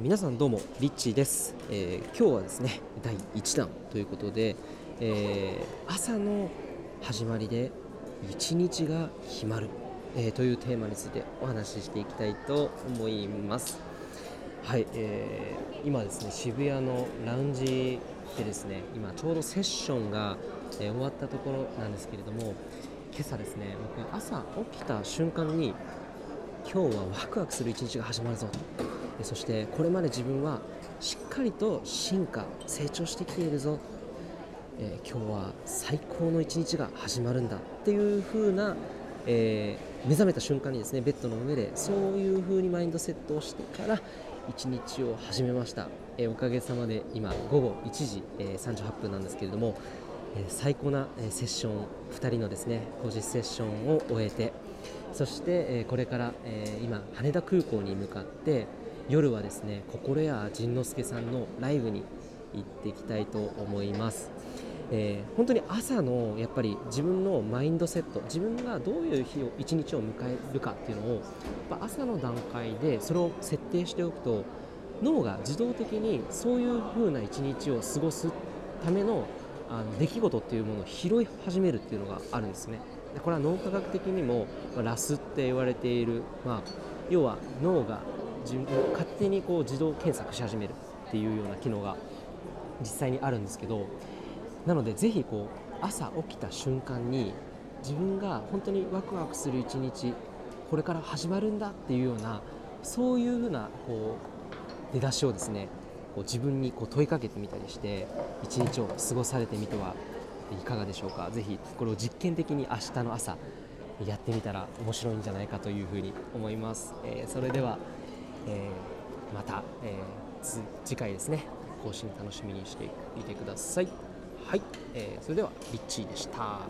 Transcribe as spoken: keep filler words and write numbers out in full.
皆さんどうもリッチーです、えー、今日はですねだいいちだんということで、えー、朝の始まりで一日が決まる、えー、というテーマについてお話ししていきたいと思います。はい、えー、今ですね渋谷のラウンジでですね今ちょうどセッションが、えー、終わったところなんですけれども、今朝ですね僕朝起きた瞬間に今日はワクワクする一日が始まるぞと、そしてこれまで自分はしっかりと進化成長してきているぞ、えー、今日は最高の一日が始まるんだっていう風な、えー、目覚めた瞬間にですねベッドの上でそういう風にマインドセットをしてから一日を始めました。えー、おかげさまで今ごごいちじ、えー、さんじゅうはっぷんなんですけれども、えー、最高なセッションふたりのですね個人セッションを終えて、そして、えー、これから、えー、今羽田空港に向かって夜はですね心谷仁之助さんのライブに行ってきたいと思います。えー、本当に朝のやっぱり自分のマインドセット、自分がどういう日を一日を迎えるかっていうのを朝の段階でそれを設定しておくと脳が自動的にそういう風な一日を過ごすためのあの出来事っていうものを拾い始めるっていうのがあるんですね。これは脳科学的にもラスって言われている、まあ、要は脳が自分勝手にこう自動検索し始めるっていうような機能が実際にあるんですけど、なのでぜひこう朝起きた瞬間に自分が本当にワクワクする一日これから始まるんだっていうようなそういうふうなこう出だしをですねこう自分にこう問いかけてみたりして一日を過ごされてみてはいかがでしょうか。ぜひこれを実験的に明日の朝やってみたら面白いんじゃないかというふうに思います。えー、それではえー、また、えー、次回ですね更新楽しみにしていてください。はい、えー、それではリッチーでした。